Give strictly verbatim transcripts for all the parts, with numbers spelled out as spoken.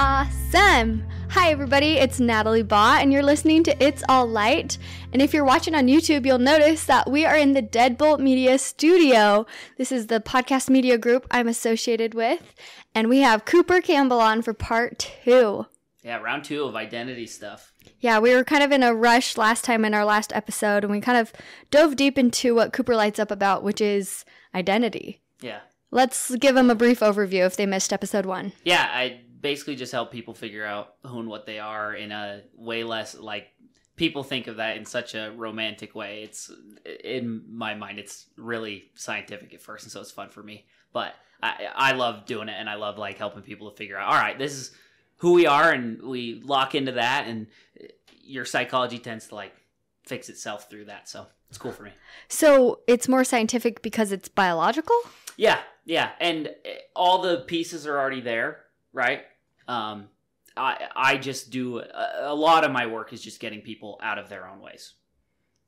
Awesome! Hi everybody, it's Natalie ba, and you're listening to It's All Light. And if you're watching on YouTube, you'll notice that we are in the Deadbolt Media Studio. This is the podcast media group I'm associated with, and we have Cooper Campbell on for part two. Yeah, round two of identity stuff. Yeah, we were kind of in a rush last time in our last episode, and we kind of dove deep into what Cooper lights up about, which is identity. Yeah. Let's give them a brief overview if they missed episode one. Yeah, I basically just help people figure out who and what they are in a way less, like, people think of that in such a romantic way. It's, in my mind, it's really scientific at first, and so it's fun for me. But I, I love doing it, and I love, like, helping people to figure out, all right, this is who we are, and we lock into that, and your psychology tends to, like, fix itself through that, so it's cool for me. So it's more scientific because it's biological? Yeah, yeah, and all the pieces are already there, right? Um, I I just do a, a lot of my work is just getting people out of their own ways,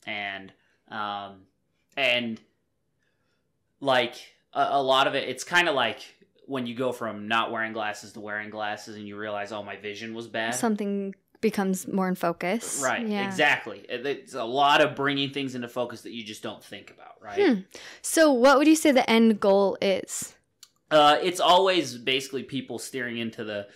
and um, and like a, a lot of it, it's kind of like when you go from not wearing glasses to wearing glasses, and you realize, oh, my vision was bad. Something becomes more in focus, right? Yeah. Exactly. It's a lot of bringing things into focus that you just don't think about, right? Hmm. So, what would you say the end goal is? Uh, it's always basically people steering into the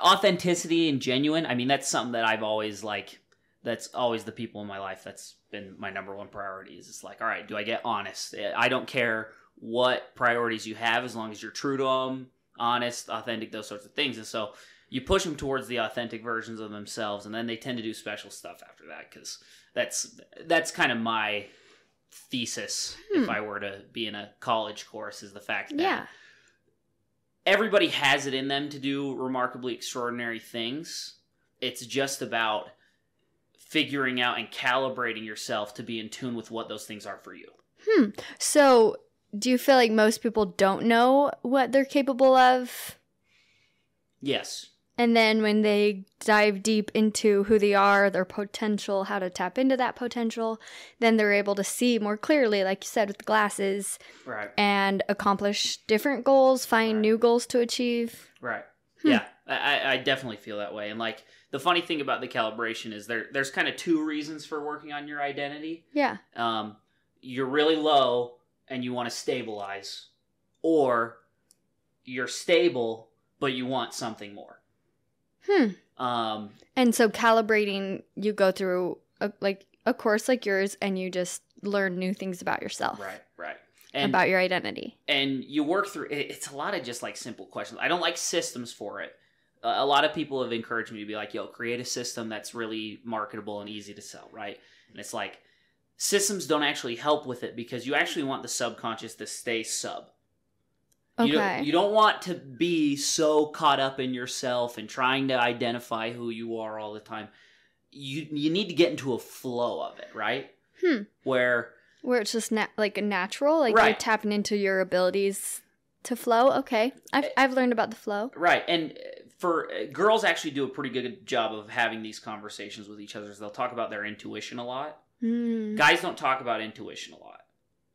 authenticity and genuine. I mean, that's something that I've always like. That's always the people in my life. That's been my number one priority. Is it's like, all right, do I get honest? I don't care what priorities you have, as long as you're true to them, honest, authentic, those sorts of things. And so you push them towards the authentic versions of themselves, and then they tend to do special stuff after that, because that's that's kind of my thesis, hmm. if I were to be in a college course, is the fact that yeah. everybody has it in them to do remarkably extraordinary things. It's just about figuring out and calibrating yourself to be in tune with what those things are for you. Hmm. So do you feel like most people don't know what they're capable of? Yes. And then when they dive deep into who they are, their potential, how to tap into that potential, then they're able to see more clearly, like you said, with the glasses. Right. And accomplish different goals, find right. new goals to achieve. Right. Hmm. Yeah, I, I definitely feel that way. And like the funny thing about the calibration is there there's kind of two reasons for working on your identity. Yeah. Um, you're really low and you want to stabilize, or you're stable but you want something more. Hmm. Um, and so calibrating, you go through a, like a course like yours, and you just learn new things about yourself. Right, right. And about your identity. And you work through it. It's a lot of just like simple questions. I don't like systems for it. Uh, a lot of people have encouraged me to be like, yo, create a system that's really marketable and easy to sell, right? And it's like systems don't actually help with it, because you actually want the subconscious to stay sub. You, okay. don't, you don't want to be so caught up in yourself and trying to identify who you are all the time. You you need to get into a flow of it, right? Hmm. Where where it's just na like natural, like right. you're tapping into your abilities to flow. Okay, I've I've learned about the flow. Right, and for uh, girls actually do a pretty good job of having these conversations with each other. So they'll talk about their intuition a lot. Mm. Guys don't talk about intuition a lot.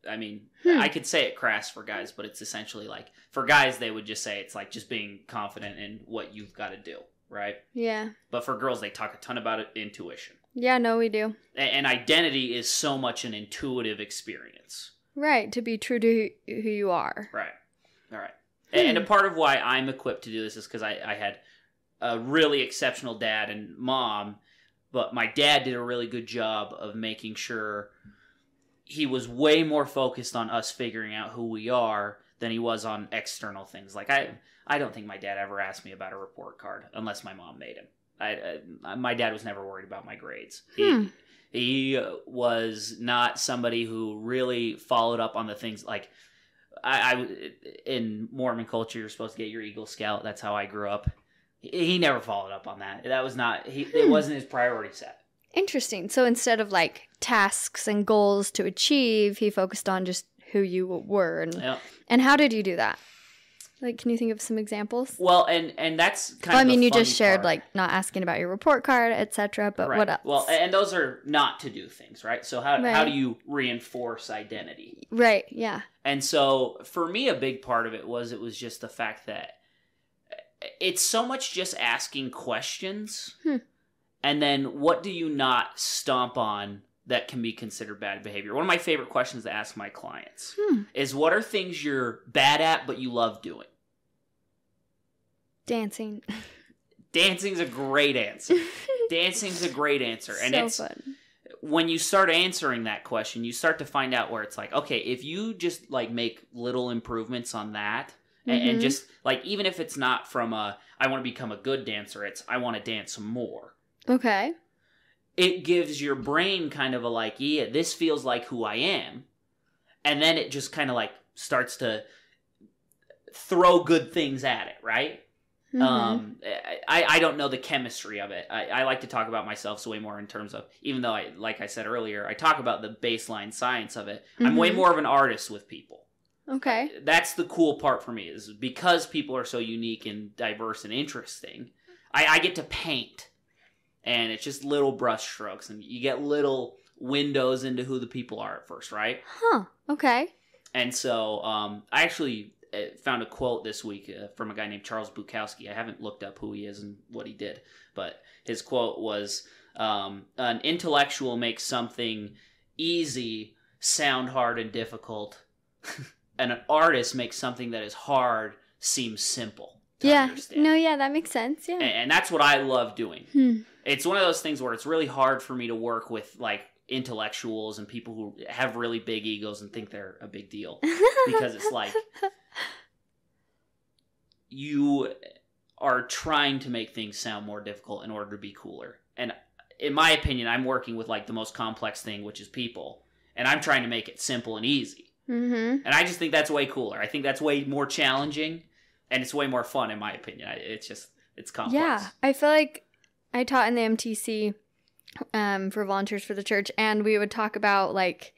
I mean, hmm. I could say it crass for guys, but it's essentially like, for guys, they would just say it's like just being confident in what you've got to do, right? Yeah. But for girls, they talk a ton about it, intuition. Yeah, no, we do. And, and identity is so much an intuitive experience. Right, to be true to who you are. Right, all right. Hmm. And, and a part of why I'm equipped to do this is because I, I had a really exceptional dad and mom, but my dad did a really good job of making sure he was way more focused on us figuring out who we are than he was on external things. Like I, I don't think my dad ever asked me about a report card unless my mom made him. I, I my dad was never worried about my grades. Hmm. He, he was not somebody who really followed up on the things like I, I in Mormon culture, you're supposed to get your Eagle Scout. That's how I grew up. He, he never followed up on that. That was not, he, hmm. it wasn't his priority set. Interesting. So instead of like tasks and goals to achieve, he focused on just who you were. And, yeah. and how did you do that? Like, can you think of some examples? Well, and, and that's kind well, of I mean, the you just shared part. Like not asking about your report card, et cetera, but right. what else? Well, and those are not to do things, right? So how, right. how do you reinforce identity? Right. Yeah. And so for me, a big part of it was, it was just the fact that it's so much just asking questions. Hmm. And then what do you not stomp on that can be considered bad behavior? One of my favorite questions to ask my clients hmm. is, what are things you're bad at but you love doing? Dancing. Dancing's a great answer. Dancing's a great answer. And so it's fun. When you start answering that question, you start to find out where it's like, okay, if you just like make little improvements on that, mm-hmm. and, and just like, even if it's not from a, I want to become a good dancer, it's I want to dance more. Okay. It gives your brain kind of a like, yeah, this feels like who I am. And then it just kind of like starts to throw good things at it, right? Mm-hmm. Um, I, I don't know the chemistry of it. I, I like to talk about myself so way more in terms of, even though I, like I said earlier, I talk about the baseline science of it. Mm-hmm. I'm way more of an artist with people. Okay. That's the cool part for me, is because people are so unique and diverse and interesting, I, I get to paint. And it's just little brush strokes, and you get little windows into who the people are at first, right? Huh. Okay. And so, um, I actually found a quote this week uh, from a guy named Charles Bukowski. I haven't looked up who he is and what he did, but his quote was, um, an intellectual makes something easy sound hard and difficult, and an artist makes something that is hard seem simple to yeah. understand. No, yeah, that makes sense, yeah. And, and that's what I love doing. Hmm. It's one of those things where it's really hard for me to work with, like, intellectuals and people who have really big egos and think they're a big deal. Because it's like, you are trying to make things sound more difficult in order to be cooler. And in my opinion, I'm working with, like, the most complex thing, which is people. And I'm trying to make it simple and easy. Mm-hmm. And I just think that's way cooler. I think that's way more challenging. And it's way more fun, in my opinion. It's just, it's complex. Yeah, I feel like... I taught in the M T C um, for volunteers for the church, and we would talk about, like,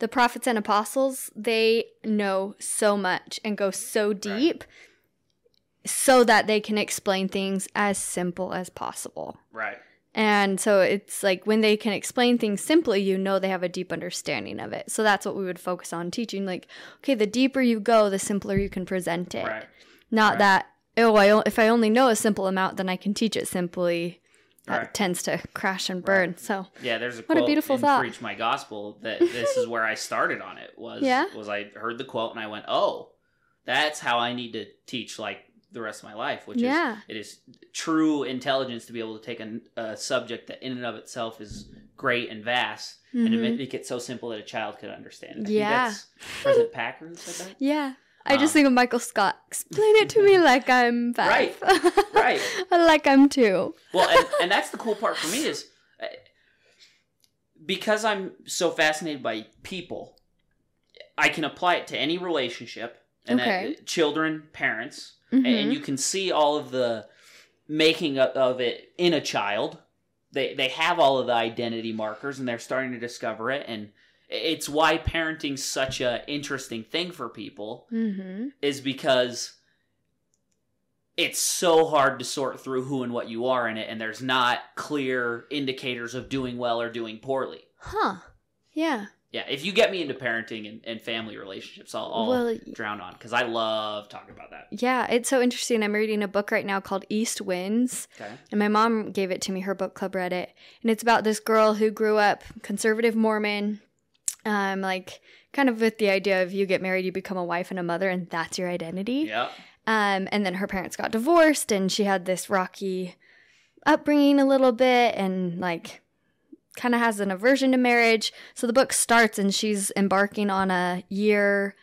the prophets and apostles. They know so much and go so deep right. so that they can explain things as simple as possible. Right. And so it's like, when they can explain things simply, you know they have a deep understanding of it. So that's what we would focus on teaching. Like, okay, the deeper you go, the simpler you can present it. Right. Not right. that... oh, I, if I only know a simple amount, then I can teach it simply. That right. tends to crash and burn. Right. So yeah, there's a what quote a beautiful in thought. Preach My Gospel that this is where I started on it. Was yeah? was I heard the quote and I went, oh, that's how I need to teach, like, the rest of my life, which yeah. is it is true intelligence to be able to take a, a subject that in and of itself is great and vast, mm-hmm. and to make it so simple that a child could understand. I yeah, think that's President Packard said that. Yeah. I just think of Michael Scott. Explain it to me like I'm five. Right, right. Like I'm two. Well, and, and that's the cool part for me is, because I'm so fascinated by people, I can apply it to any relationship. And okay. that, children, parents. Mm-hmm. And you can see all of the making of it in a child. They, they have all of the identity markers, and they're starting to discover it. And it's why parenting's such a interesting thing for people, mm-hmm. is because it's so hard to sort through who and what you are in it, and there's not clear indicators of doing well or doing poorly. Huh. Yeah. Yeah. If you get me into parenting and, and family relationships, I'll, I'll well, drown on, because I love talking about that. Yeah. It's so interesting. I'm reading a book right now called East Winds. Okay. And my mom gave it to me. Her book club read it. And it's about this girl who grew up conservative Mormon, Um, like, kind of with the idea of, you get married, you become a wife and a mother, and that's your identity. Yeah. Um, and then her parents got divorced, and she had this rocky upbringing a little bit, and, like, kind of has an aversion to marriage. So the book starts, and she's embarking on a year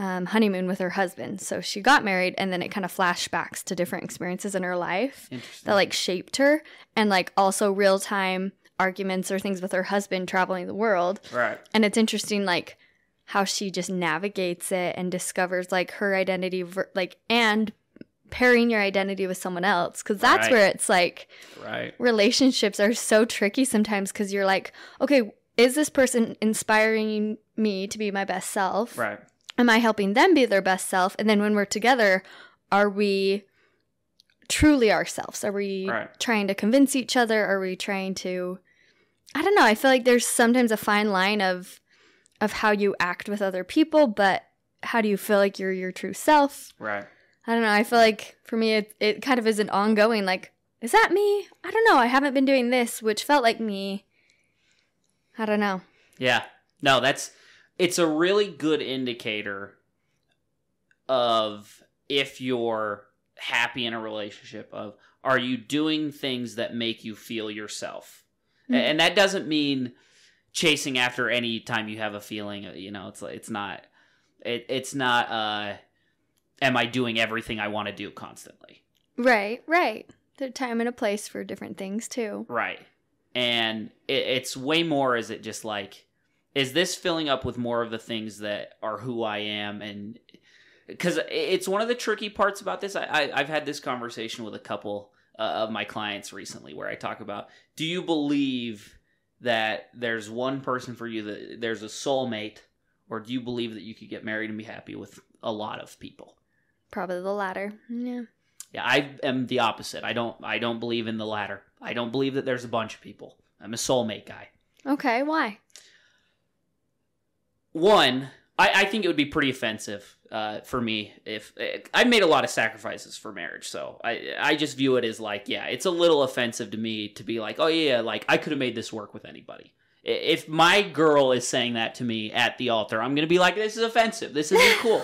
um, honeymoon with her husband. So she got married, and then it kind of flashbacks to different experiences in her life that, like, shaped her, and, like, also real-time arguments or things with her husband traveling the world. Right. And it's interesting, like, how she just navigates it and discovers, like, her identity, like, and pairing your identity with someone else, because that's right. where it's like, right. relationships are so tricky sometimes, because you're like, okay, is this person inspiring me to be my best self? Right. Am I helping them be their best self? And then when we're together, are we truly ourselves? Are we right. trying to convince each other? Are we trying to... I don't know. I feel like there's sometimes a fine line of of how you act with other people, but how do you feel like you're your true self? Right. I don't know. I feel like for me, it, it kind of is an ongoing, like, is that me? I don't know. I haven't been doing this, which felt like me. I don't know. Yeah. No, that's, it's a really good indicator of if you're happy in a relationship, of are you doing things that make you feel yourself? Mm-hmm. And that doesn't mean chasing after any time you have a feeling, you know, it's it's not, it, it's not, uh, am I doing everything I want to do constantly? Right, right. There's a time and a place for different things too. Right. And it, it's way more, is it just like, is this filling up with more of the things that are who I am? And because it's one of the tricky parts about this. I, I, I've had this conversation with a couple uh, of my clients recently where I talk about, do you believe that there's one person for you, that there's a soulmate, or do you believe that you could get married and be happy with a lot of people? Probably the latter. Yeah. Yeah, I am the opposite. I don't I don't believe in the latter. I don't believe that there's a bunch of people. I'm a soulmate guy. Okay, why? One, I, I think it would be pretty offensive uh, for me if I've made a lot of sacrifices for marriage, so I I just view it as like, yeah, it's a little offensive to me to be like, oh yeah, like I could have made this work with anybody. If my girl is saying that to me at the altar, I'm gonna be like, this is offensive. This isn't cool.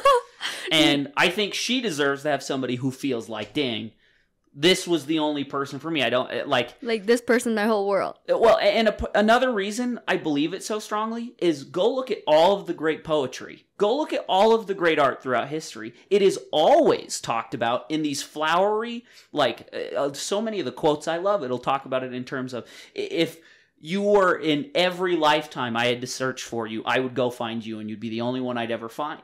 And I think she deserves to have somebody who feels like, dang, this was the only person for me. I don't like like this person, my whole world. Well, and a, another reason I believe it so strongly is go look at all of the great poetry. Go look at all of the great art throughout history. It is always talked about in these flowery, like uh, so many of the quotes I love. It'll talk about it in terms of, if you were in every lifetime I had to search for you, I would go find you and you'd be the only one I'd ever find.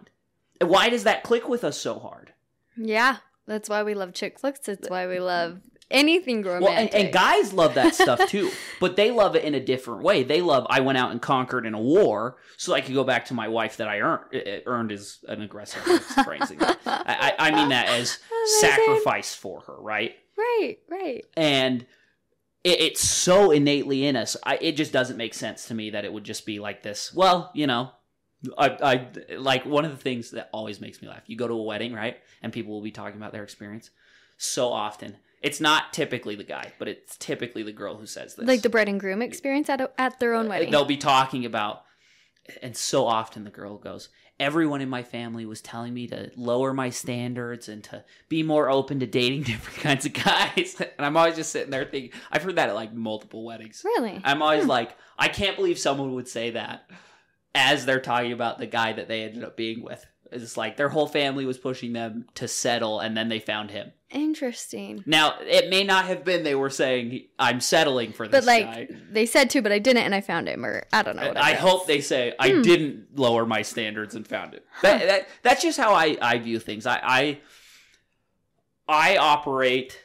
Why does that click with us so hard? Yeah, that's why we love chick flicks. That's why we love anything romantic. Well, and, and guys love that stuff too, but they love it in a different way. They love, I went out and conquered in a war so I could go back to my wife that I earned. Earned is an aggressive phrasing. I, I mean that as oh, sacrifice God. For her, right? Right, right. And it, it's so innately in us. I, it just doesn't make sense to me that it would just be like this. Well, you know. I, I like one of the things that always makes me laugh. You go to a wedding, right? And people will be talking about their experience so often. It's not typically the guy, but it's typically the girl who says this. Like the bride and groom experience at a, at their own wedding. They'll be talking about, and so often the girl goes, everyone in my family was telling me to lower my standards and to be more open to dating different kinds of guys. And I'm always just sitting there thinking, I've heard that at like multiple weddings. Really? I'm always hmm. like, I can't believe someone would say that. As they're talking about the guy that they ended up being with. It's like their whole family was pushing them to settle, and then they found him. Interesting. Now, it may not have been they were saying, I'm settling for this guy. But, like, guy. They said to, but I didn't, and I found him, or I don't know. What I, I hope they say, I hmm. didn't lower my standards and found him. That, that, that's just how I, I view things. I, I I operate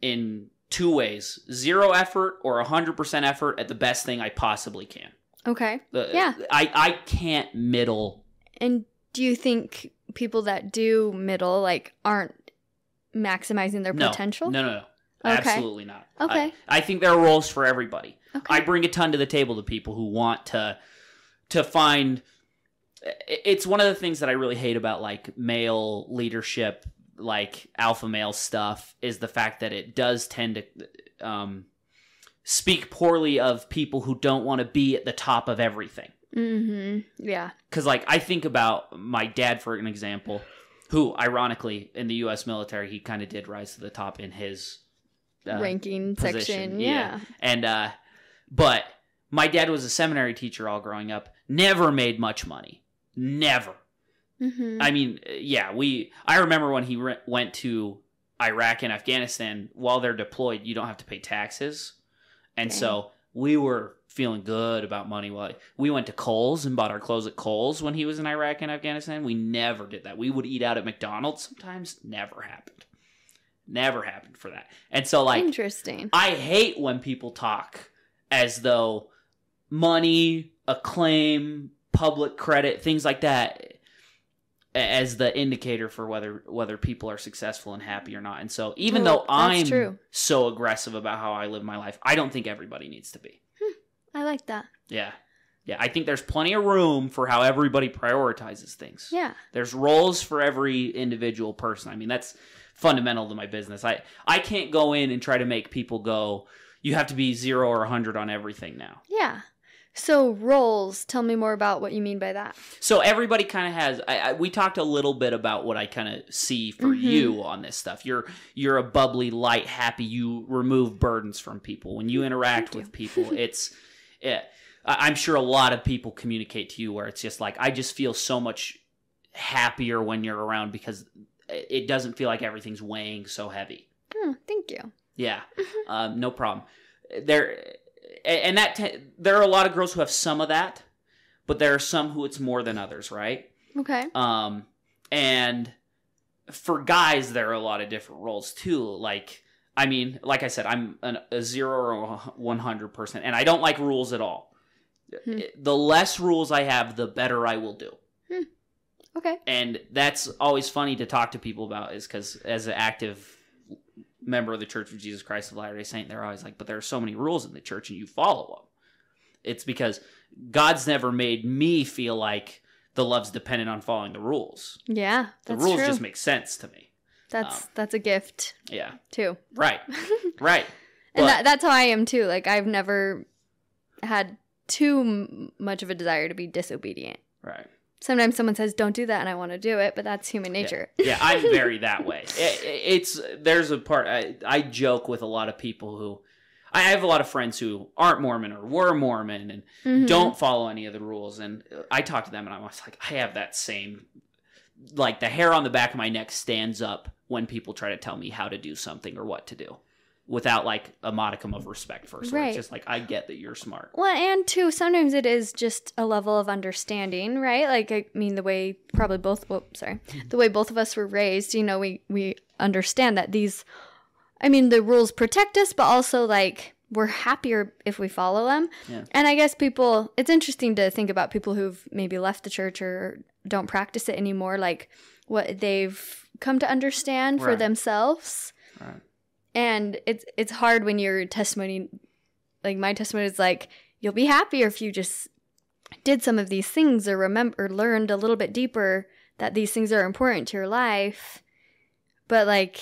in two ways. Zero effort or one hundred percent effort at the best thing I possibly can. Okay. The, yeah. I, I can't middle. And do you think people that do middle, like, aren't maximizing their no. potential? No, no, no. Okay. Absolutely not. Okay. I, I think there are roles for everybody. Okay. I bring a ton to the table to people who want to to find. It's one of the things that I really hate about, like, male leadership, like, alpha male stuff, is the fact that it does tend to um, speak poorly of people who don't want to be at the top of everything. Mm-hmm. Yeah. Because, like, I think about my dad, for an example, who, ironically, in the U S military, he kind of did rise to the top in his uh, ranking position. Section. Yeah. yeah. And, uh, but my dad was a seminary teacher all growing up, never made much money. Never. Mm-hmm. I mean, yeah, we, I remember when he re- went to Iraq and Afghanistan, while they're deployed, you don't have to pay taxes. And okay. so we were feeling good about money. We went to Kohl's and bought our clothes at Kohl's when he was in Iraq and Afghanistan. We never did that. We would eat out at McDonald's sometimes. Never happened. Never happened for that. And so, like, interesting. I hate when people talk as though money, acclaim, public credit, things like that, as the indicator for whether whether people are successful and happy or not. And so even well, though I'm true. so aggressive about how I live my life, I don't think everybody needs to be. Hmm, I like that. Yeah. Yeah, I think there's plenty of room for how everybody prioritizes things. Yeah. There's roles for every individual person. I mean, that's fundamental to my business. I, I can't go in and try to make people go, you have to be zero or one hundred on everything now. Yeah. So roles, tell me more about what you mean by that. So everybody kind of has, I, I, we talked a little bit about what I kind of see for mm-hmm. you on this stuff. You're you're a bubbly, light, happy, you remove burdens from people. When you interact with people, it's, it, I'm sure a lot of people communicate to you where it's just like, I just feel so much happier when you're around because it doesn't feel like everything's weighing so heavy. Oh, thank you. Yeah, mm-hmm. um, no problem. There... And that t- there are a lot of girls who have some of that, but there are some who it's more than others, right? Okay. Um, and for guys, there are a lot of different roles too. Like, I mean, like I said, I'm an, a zero or one hundred percent, and I don't like rules at all. Hmm. The less rules I have, the better I will do. Hmm. Okay. And that's always funny to talk to people about, is because as an active member of the Church of Jesus Christ of Latter-day Saint, they're always like, but there are so many rules in the church and you follow them. It's because God's never made me feel like the love's dependent on following the rules. Yeah, that's true. The rules just make sense to me. That's um, that's a gift. Yeah. Too. Right. Right. And but, that, that's how I am too. Like, I've never had too much of a desire to be disobedient. Right. Sometimes someone says, don't do that, and I want to do it, but that's human nature. Yeah, yeah, I'm very that way. It, it's There's a part, I, I joke with a lot of people who, I have a lot of friends who aren't Mormon or were Mormon and mm-hmm. don't follow any of the rules, and I talk to them, and I'm always like, I have that same, like the hair on the back of my neck stands up when people try to tell me how to do something or what to do, without like a modicum of respect for. So right. It's just like, I get that you're smart. Well, and too, sometimes it is just a level of understanding, right? Like, I mean, the way probably both, well, sorry, the way both of us were raised, you know, we, we understand that these, I mean, the rules protect us, but also like we're happier if we follow them. Yeah. And I guess people, it's interesting to think about people who've maybe left the church or don't practice it anymore, like what they've come to understand right. for themselves. Right. And it's it's hard when your testimony, like my testimony is like, you'll be happier if you just did some of these things or remember or learned a little bit deeper that these things are important to your life. But like,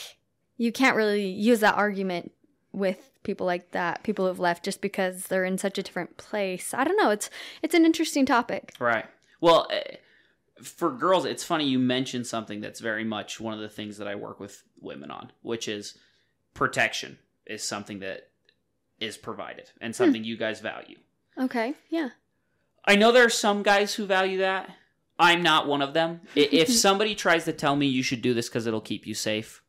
you can't really use that argument with people like that, people who've left just because they're in such a different place. I don't know. It's it's an interesting topic. Right. Well, for girls, it's funny you mentioned something that's very much one of the things that I work with women on, which is protection is something that is provided and something hmm. you guys value. Okay, yeah. I know there are some guys who value that. I'm not one of them. If somebody tries to tell me you should do this because it'll keep you safe,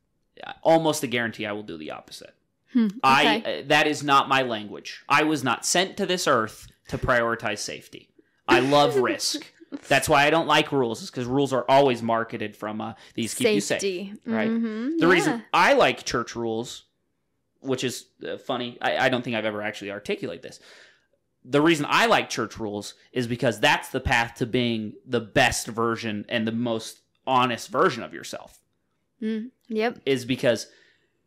almost a guarantee I will do the opposite. Hmm. Okay. I uh, that is not my language. I was not sent to this earth to prioritize safety. I love risk. That's why I don't like rules, is because rules are always marketed from uh, these keep Safety. You safe, right? Mm-hmm. The yeah. reason I like church rules, which is uh, funny, I, I don't think I've ever actually articulated this. The reason I like church rules is because that's the path to being the best version and the most honest version of yourself. Mm. Yep. Is because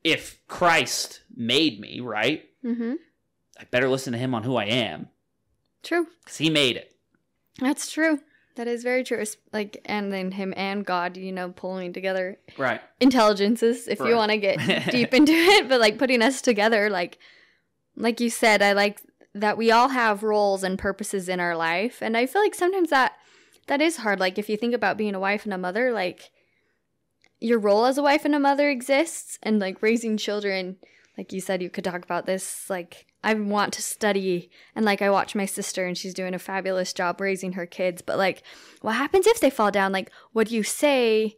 if Christ made me, right, mm-hmm. I better listen to him on who I am. True. Because he made it. That's true. That is very true. It's like, and then him and God, you know, pulling together right. intelligences, if right. you want to get deep into it, but like putting us together, like, like you said, I like that we all have roles and purposes in our life. And I feel like sometimes that, that is hard. Like if you think about being a wife and a mother, like your role as a wife and a mother exists, and like raising children, like you said, you could talk about this, like, I want to study, and like I watch my sister and she's doing a fabulous job raising her kids, but like what happens if they fall down? Like, what do you say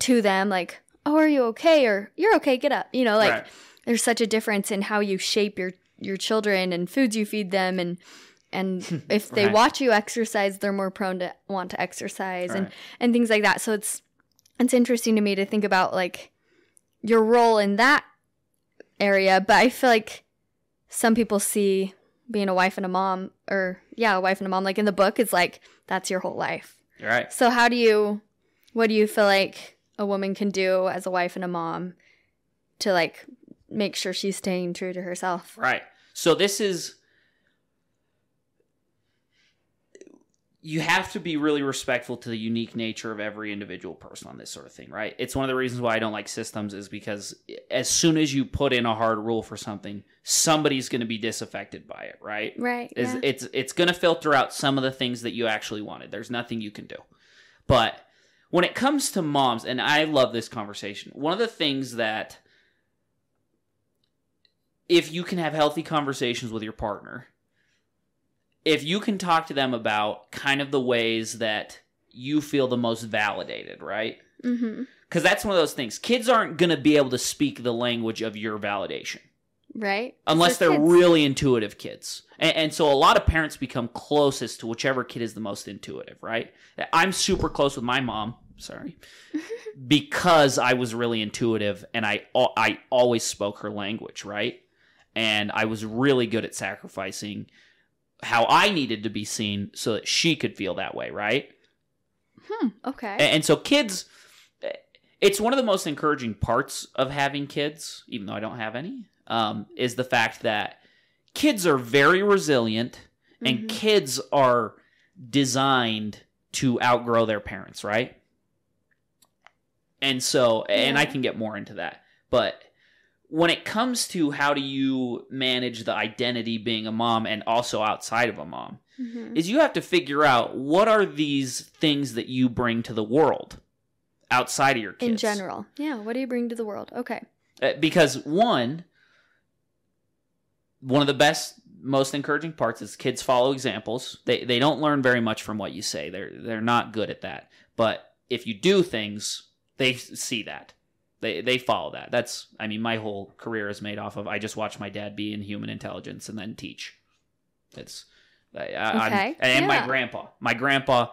to them? Like, oh, are you okay? Or you're okay, get up. You know, like right. there's such a difference in how you shape your, your children and foods you feed them, and and if they right. watch you exercise, they're more prone to want to exercise right. and, and things like that. So it's it's interesting to me to think about like your role in that area, but I feel like some people see being a wife and a mom, or yeah, a wife and a mom, like in the book, it's like, that's your whole life. You're right. So how do you, what do you feel like a woman can do as a wife and a mom to like make sure she's staying true to herself? Right. So this is, you have to be really respectful to the unique nature of every individual person on this sort of thing, right? It's one of the reasons why I don't like systems, is because as soon as you put in a hard rule for something, somebody's going to be disaffected by it, right? Right. It's, yeah. it's, it's going to filter out some of the things that you actually wanted. There's nothing you can do. But when it comes to moms, and I love this conversation, one of the things that, if you can have healthy conversations with your partner, if you can talk to them about kind of the ways that you feel the most validated, right? Mm-hmm. Because that's one of those things. Kids aren't going to be able to speak the language of your validation. Right. Unless they're, they're really intuitive kids. And, and so a lot of parents become closest to whichever kid is the most intuitive, right? I'm super close with my mom, sorry, because I was really intuitive and I, I always spoke her language, right? And I was really good at sacrificing how I needed to be seen so that she could feel that way, right? Hmm, okay. And so kids, it's one of the most encouraging parts of having kids, even though I don't have any, um, is the fact that kids are very resilient, and mm-hmm. kids are designed to outgrow their parents, right? And so, yeah. and I can get more into that, but when it comes to how do you manage the identity being a mom and also outside of a mom, mm-hmm. is you have to figure out what are these things that you bring to the world outside of your kids. In general. Yeah. What do you bring to the world? Okay. Because one, one of the best, most encouraging parts is kids follow examples. They they don't learn very much from what you say. They're, they're not good at that. But if you do things, they see that. They they follow that. That's, I mean, my whole career is made off of, I just watch my dad be in human intelligence and then teach. It's, I, okay. I'm, and yeah. my grandpa. My grandpa,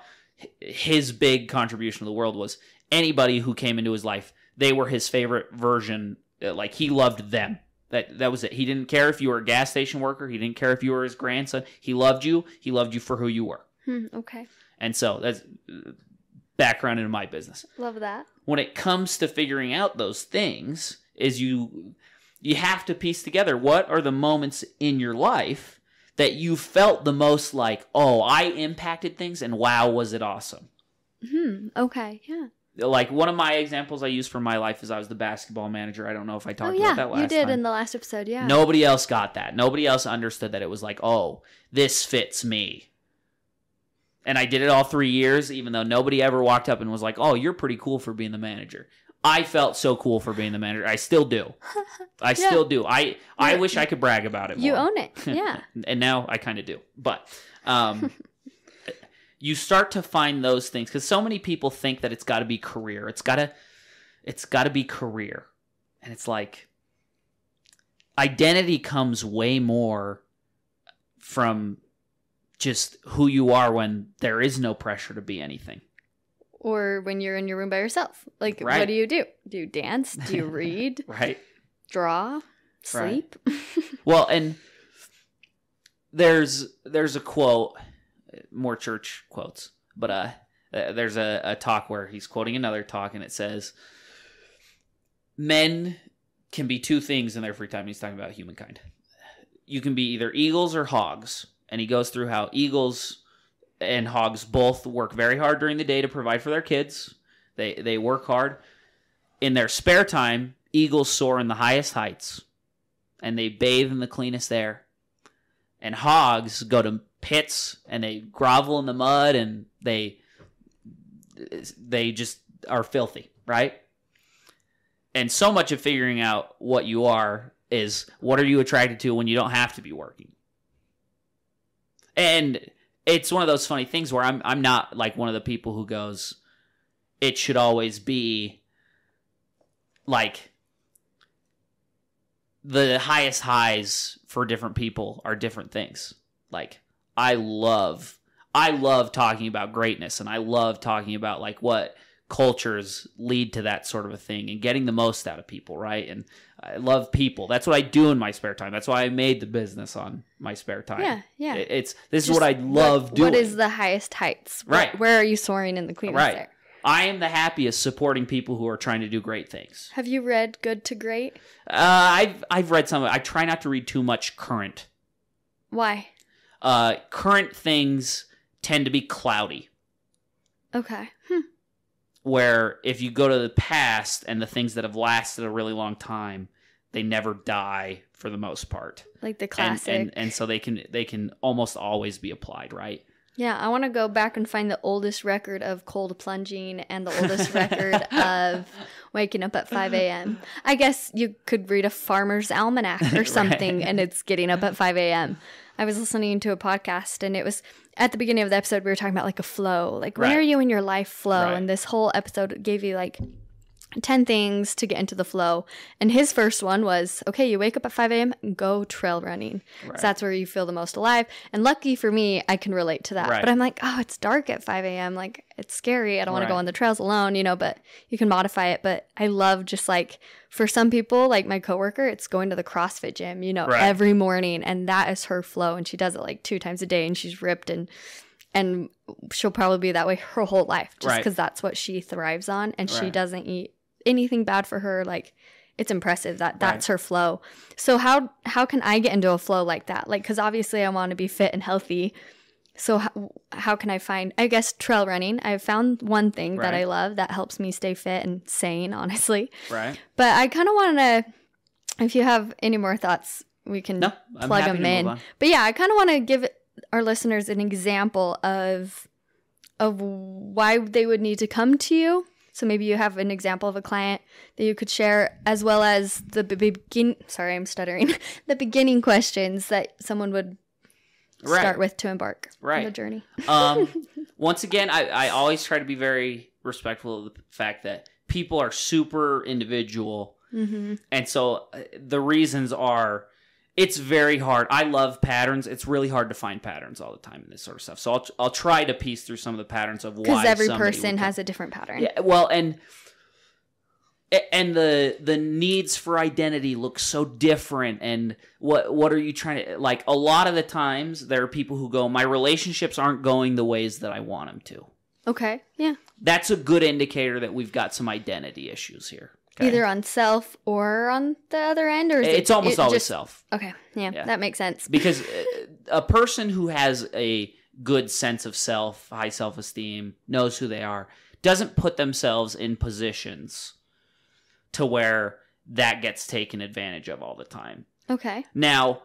his big contribution to the world was anybody who came into his life, they were his favorite version. Like, he loved them. That, that was it. He didn't care if you were a gas station worker. He didn't care if you were his grandson. He loved you. He loved you for who you were. Hmm, okay. And so that's background into my business. Love that. When it comes to figuring out those things, is you you have to piece together what are the moments in your life that you felt the most like, oh, I impacted things, and wow, was it awesome. Hmm. Okay. Yeah. Like, one of my examples I use for my life is I was the basketball manager. I don't know if I talked oh, yeah, about that last time. You did time. In the last episode, yeah. Nobody else got that. Nobody else understood that it was like, oh, this fits me. And I did it all three years, even though nobody ever walked up and was like, oh, you're pretty cool for being the manager. I felt so cool for being the manager. I still do. I yeah. still do. I, yeah. I wish I could brag about it more. You own it, yeah. And now I kind of do. But um, you start to find those things, because so many people think that it's got to be career. It's got to it's got to be career. And it's like, identity comes way more from just who you are when there is no pressure to be anything. Or when you're in your room by yourself. Like, right. What do you do? Do you dance? Do you read? Right. Draw? Sleep? Right. Well, and there's there's a quote, more church quotes, but uh, there's a, a talk where he's quoting another talk, and it says, men can be two things in their free time. He's talking about humankind. You can be either eagles or hogs. And he goes through how eagles and hogs both work very hard during the day to provide for their kids. They they work hard. In their spare time, eagles soar in the highest heights, and they bathe in the cleanest air. And hogs go to pits, and they grovel in the mud, and they they just are filthy, right? And so much of figuring out what you are is, what are you attracted to when you don't have to be working? And it's one of those funny things where I'm I'm not like one of the people who goes, it should always be like the highest highs for different people are different things. Like, I love I love talking about greatness, and I love talking about like what cultures lead to that sort of a thing and getting the most out of people, right? And I love people. That's what I do in my spare time. That's why I made the business on my spare time. Yeah, yeah. It, it's this Just is what I love what, doing. What is the highest heights? Right. Where, where are you soaring in the cleanest right. air? I am the happiest supporting people who are trying to do great things. Have you read Good to Great? Uh, I've I've read some of it. I try not to read too much current. Why? Uh, current things tend to be cloudy. Okay. Hmm. Where if you go to the past and the things that have lasted a really long time, they never die for the most part. Like the classic. And, and, and so they can they can almost always be applied, right? Yeah, I want to go back and find the oldest record of cold plunging and the oldest record of waking up at five a.m. I guess you could read a farmer's almanac or something, right? And it's getting up at five a.m. I was listening to a podcast, and it was at the beginning of the episode, we were talking about like a flow. Like, right. When are you in your life flow? Right. And this whole episode gave you like ten things to get into the flow. And his first one was, okay, you wake up at five a.m. and go trail running. Right. So that's where you feel the most alive. And lucky for me, I can relate to that. Right. But I'm like, oh, it's dark at five a.m. Like, it's scary. I don't want right. to go on the trails alone, you know, but you can modify it. But I love just like, for some people, like my coworker, it's going to the CrossFit gym, you know, right. every morning. And that is her flow. And she does it like two times a day, and she's ripped, and and she'll probably be that way her whole life just because right. that's what she thrives on. And right. she doesn't eat anything bad for her. Like, it's impressive that that's right. her flow. So how how can I get into a flow like that? Like, because obviously I want to be fit and healthy. So how, how can I find, I guess, trail running. I've found one thing right. that I love that helps me stay fit and sane, honestly. Right. But I kind of want to, if you have any more thoughts, we can no, plug them in. But yeah, I kind of want to give our listeners an example of of why they would need to come to you. So maybe you have an example of a client that you could share, as well as the begin. Sorry, I'm stuttering. the beginning questions that someone would right. start with to embark right. on the journey. um, once again, I, I always try to be very respectful of the fact that people are super individual. Mm-hmm. And so uh, the reasons are, it's very hard. I love patterns. It's really hard to find patterns all the time in this sort of stuff. So I'll I'll try to piece through some of the patterns of why. Because every person has a different pattern. Yeah. Well, and and the the needs for identity look so different. And what what are you trying to, like? A lot of the times, there are people who go, my relationships aren't going the ways that I want them to. Okay. Yeah. That's a good indicator that we've got some identity issues here. Okay. Either on self or on the other end, or is it's it, almost it always just, self. Okay, yeah, yeah, that makes sense. Because a person who has a good sense of self, high self-esteem, knows who they are, doesn't put themselves in positions to where that gets taken advantage of all the time. Okay. Now,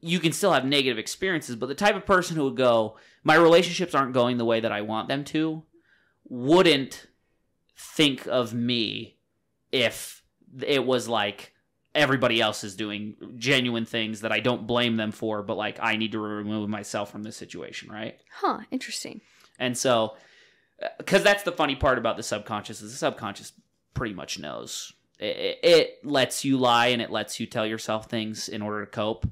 you can still have negative experiences, but the type of person who would go, my relationships aren't going the way that I want them to, wouldn't think of me if it was like everybody else is doing genuine things that I don't blame them for, but like I need to remove myself from this situation, right? Huh, interesting. And so, because that's the funny part about the subconscious, is the subconscious pretty much knows. It, it lets you lie, and it lets you tell yourself things in order to cope,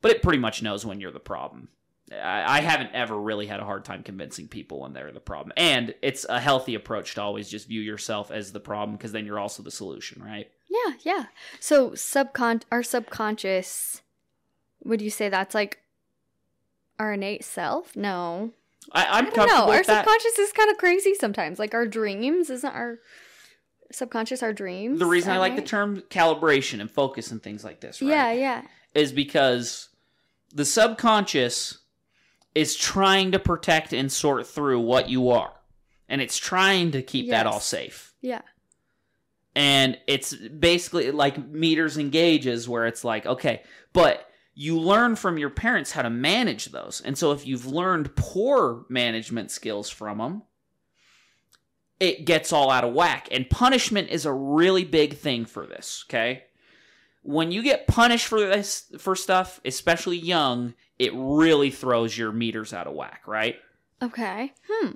but it pretty much knows when you're the problem. I, I haven't ever really had a hard time convincing people when they're the problem. And it's a healthy approach to always just view yourself as the problem, because then you're also the solution, right? Yeah, yeah. So subcon- our subconscious, would you say that's like our innate self? No. I, I'm I don't know. Our subconscious that. is kind of crazy sometimes. Like our dreams, isn't our subconscious our dreams? The reason I like right? the term calibration and focus and things like this, right? Yeah, yeah. Is because the subconscious is trying to protect and sort through what you are. And it's trying to keep yes. that all safe. Yeah. And it's basically like meters and gauges where it's like, okay, but you learn from your parents how to manage those. And so if you've learned poor management skills from them, it gets all out of whack. And punishment is a really big thing for this, okay? When you get punished for this, for stuff, especially young, it really throws your meters out of whack, right? Okay. Hmm.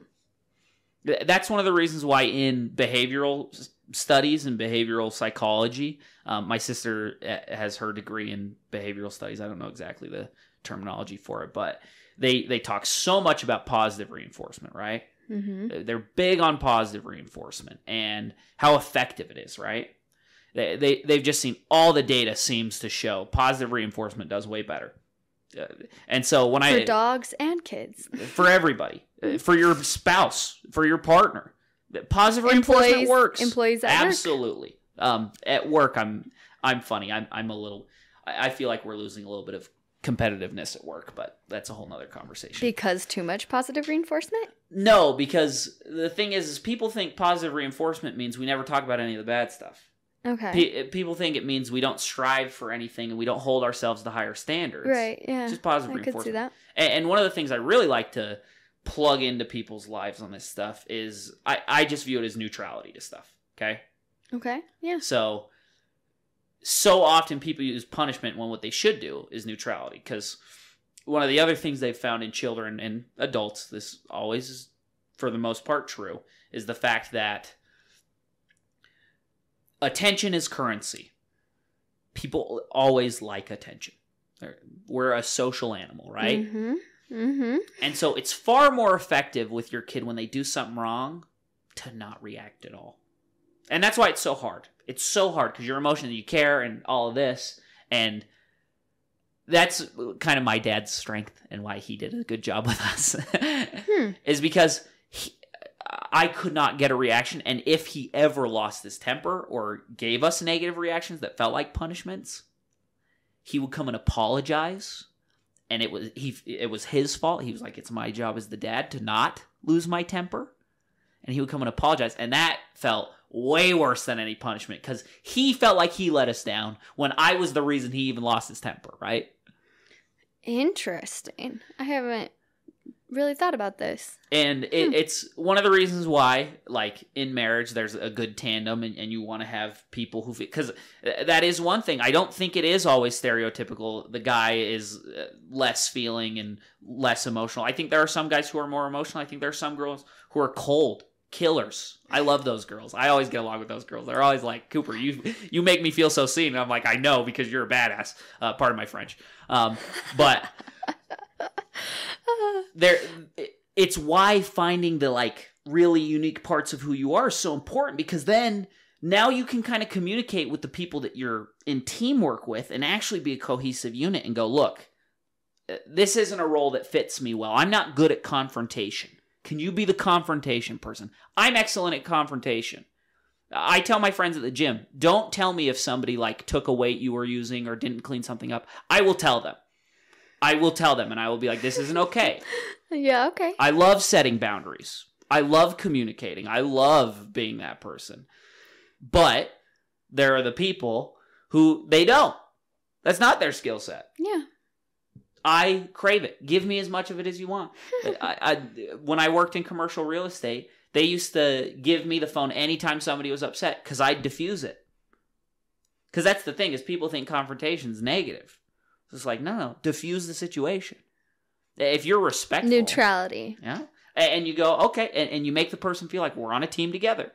That's one of the reasons why in behavioral studies and behavioral psychology, um, my sister has her degree in behavioral studies. I don't know exactly the terminology for it, but they, they talk so much about positive reinforcement, right? Mm-hmm. They're big on positive reinforcement and how effective it is, right? They, they, they've just seen all the data seems to show positive reinforcement does way better. Uh, and so when for I... For dogs and kids. For everybody. For your spouse. For your partner. Positive employees, reinforcement works. Employees at Absolutely. Work. Absolutely. Um, at work, I'm I'm funny. I'm I'm a little... I feel like we're losing a little bit of competitiveness at work, but that's a whole nother conversation. Because too much positive reinforcement? No, because the thing is, is people think positive reinforcement means we never talk about any of the bad stuff. Okay. P- people think it means we don't strive for anything and we don't hold ourselves to higher standards. Right, yeah. It's just positive I reinforcement. I could see that. And, and one of the things I really like to plug into people's lives on this stuff is I, I just view it as neutrality to stuff. Okay? Okay, yeah. So, so often people use punishment when what they should do is neutrality. Because one of the other things they've found in children and adults, this always is for the most part true, is the fact that attention is currency. People always like attention. We're a social animal, right? Mm-hmm. Mm-hmm. And so it's far more effective with your kid when they do something wrong to not react at all. And that's why it's so hard. It's so hard because you're emotional, you care, and all of this. And that's kind of my dad's strength and why he did a good job with us. hmm. Is because he, I could not get a reaction. And if he ever lost his temper or gave us negative reactions that felt like punishments, he would come and apologize. And it was he. It was his fault. He was like, it's my job as the dad to not lose my temper. And he would come and apologize. And that felt way worse than any punishment because he felt like he let us down when I was the reason he even lost his temper, right? Interesting. I haven't really thought about this. And it, hmm. it's one of the reasons why, like, in marriage, there's a good tandem and, and you want to have people who... Because that is one thing. I don't think it is always stereotypical. The guy is less feeling and less emotional. I think there are some guys who are more emotional. I think there are some girls who are cold. Killers. I love those girls. I always get along with those girls. They're always like, Cooper, you you make me feel so seen. And I'm like, I know, because you're a badass. Uh, pardon my French. Um, but there, it's why finding the like really unique parts of who you are is so important, because then now you can kind of communicate with the people that you're in teamwork with and actually be a cohesive unit and go, look, this isn't a role that fits me well. I'm not good at confrontation. Can you be the confrontation person? I'm excellent at confrontation. I tell my friends at the gym, don't tell me if somebody like took a weight you were using or didn't clean something up. I will tell them. I will tell them and I will be like, this isn't okay. Yeah, okay. I love setting boundaries. I love communicating. I love being that person. But there are the people who they don't. That's not their skill set. Yeah. I crave it. Give me as much of it as you want. I, I, when I worked in commercial real estate, they used to give me the phone anytime somebody was upset because I'd diffuse it. Because that's the thing, is people think confrontation's negative. So it's like, no, no, diffuse the situation. If you're respectful. Neutrality. Yeah. And you go, okay, and, and you make the person feel like we're on a team together.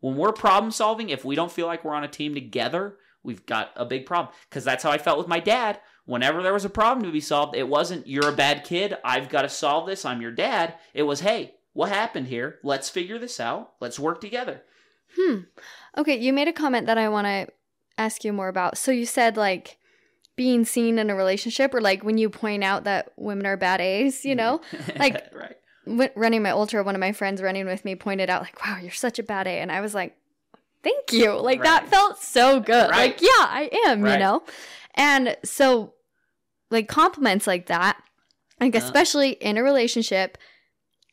When we're problem solving, if we don't feel like we're on a team together, we've got a big problem. Because that's how I felt with my dad. Whenever there was a problem to be solved, it wasn't, you're a bad kid, I've got to solve this, I'm your dad. It was, hey, what happened here? Let's figure this out. Let's work together. Hmm. Okay, you made a comment that I want to ask you more about. So you said, like, being seen in a relationship, or, like, when you point out that women are bad A's, you know? Like, right. Running my ultra, one of my friends running with me pointed out, like, wow, you're such a bad A. And I was like, thank you. Like, right. That felt so good. Right. Like, yeah, I am, right. You know? And so... like compliments like that, like yeah. Especially in a relationship,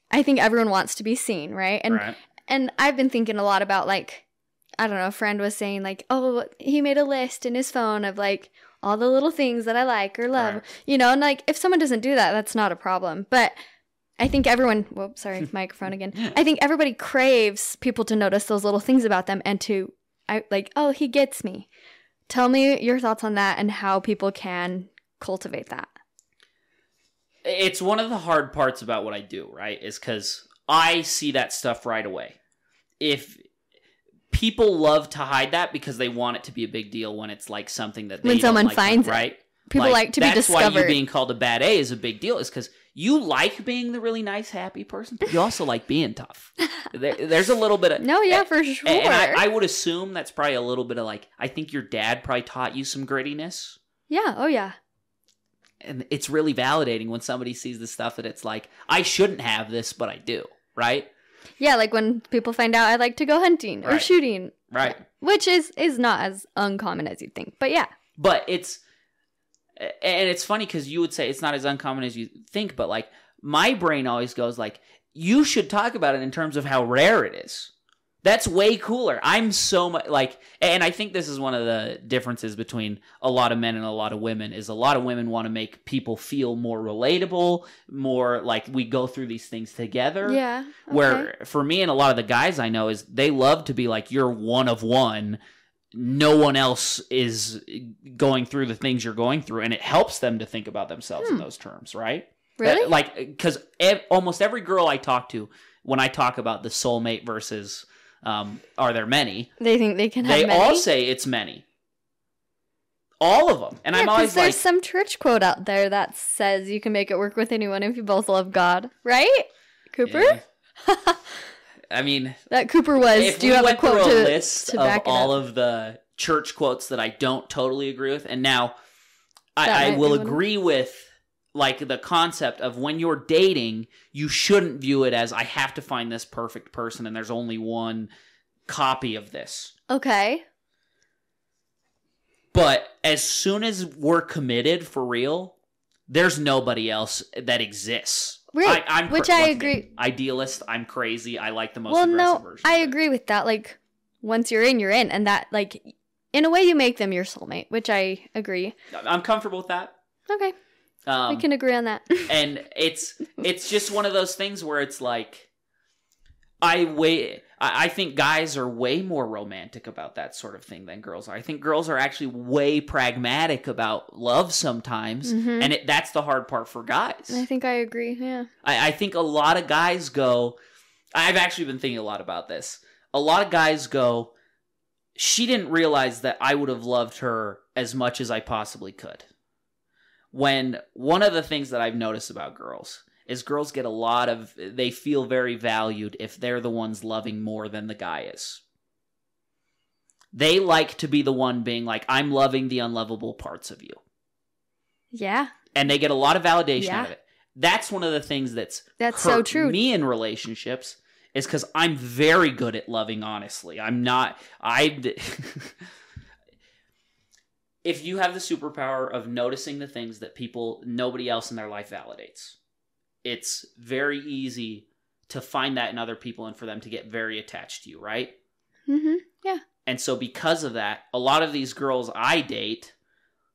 I think everyone wants to be seen, right? And right. and I've been thinking a lot about, like, I don't know, a friend was saying like, oh, he made a list in his phone of like all the little things that I like or love, right. You know, and like if someone doesn't do that, that's not a problem. But I think everyone, whoops, sorry, microphone again. I think everybody craves people to notice those little things about them and to, I like, oh, he gets me. Tell me your thoughts on that and how people can cultivate that. It's one of the hard parts about what I do, right? Is because I see that stuff right away. If people love to hide that because they want it to be a big deal when it's like something that they when someone like finds them, it, right? People like, like to be discovered. That's why you being called a bad A is a big deal. Is because you like being the really nice, happy person. But you also like being tough. There, there's a little bit of no, yeah, and, for sure. And I, I would assume that's probably a little bit of like I think your dad probably taught you some grittiness. Yeah. Oh yeah. And it's really validating when somebody sees the stuff that it's like, I shouldn't have this, but I do, right? Yeah, like when people find out I like to go hunting or right. shooting. Right. Which is, is not as uncommon as you'd think, but yeah. But it's, And it's funny because you would say it's not as uncommon as you think, but like my brain always goes like, you should talk about it in terms of how rare it is. That's way cooler. I'm so much like, and I think this is one of the differences between a lot of men and a lot of women is a lot of women want to make people feel more relatable, more like we go through these things together. Yeah. Okay. Where for me and a lot of the guys I know is they love to be like, you're one of one. No one else is going through the things you're going through. And it helps them to think about themselves hmm. in those terms, right? Really? That, like, because ev- almost every girl I talk to, when I talk about the soulmate versus... Um, are there many? They think they can have they many. They all say it's many. All of them. And yeah, I'm always like... there's some church quote out there that says you can make it work with anyone if you both love God. Right? Cooper? Yeah. I mean... That Cooper was... Do you have a quote to, to back it up? If we went through a list of all of the church quotes that I don't totally agree with, and now I, I will agree with... like the concept of when you're dating, you shouldn't view it as I have to find this perfect person and there's only one copy of this. Okay. But as soon as we're committed for real, there's nobody else that exists. Right. I, I'm Which cra- I agree. Again, idealist. I'm crazy. I like the most well, aggressive no, version. Well, no, I agree with that. Like once you're in, you're in. And that like, in a way you make them your soulmate, which I agree. I'm comfortable with that. Okay. Um, we can agree on that. And it's it's just one of those things where it's like, I way I think guys are way more romantic about that sort of thing than girls are. I think girls are actually way pragmatic about love sometimes, mm-hmm. and it, that's the hard part for guys. I think I agree, yeah. I, I think a lot of guys go, I've actually been thinking a lot about this, a lot of guys go, she didn't realize that I would have loved her as much as I possibly could. When one of the things that I've noticed about girls is girls get a lot of, they feel very valued if they're the ones loving more than the guy is. They like to be the one being like, I'm loving the unlovable parts of you. Yeah. And they get a lot of validation yeah. out of it. That's one of the things that's, that's so true. Me in relationships is because I'm very good at loving honestly. I'm not, I... If you have the superpower of noticing the things that people, nobody else in their life validates, it's very easy to find that in other people and for them to get very attached to you, right? Mm-hmm, yeah. And so because of that, a lot of these girls I date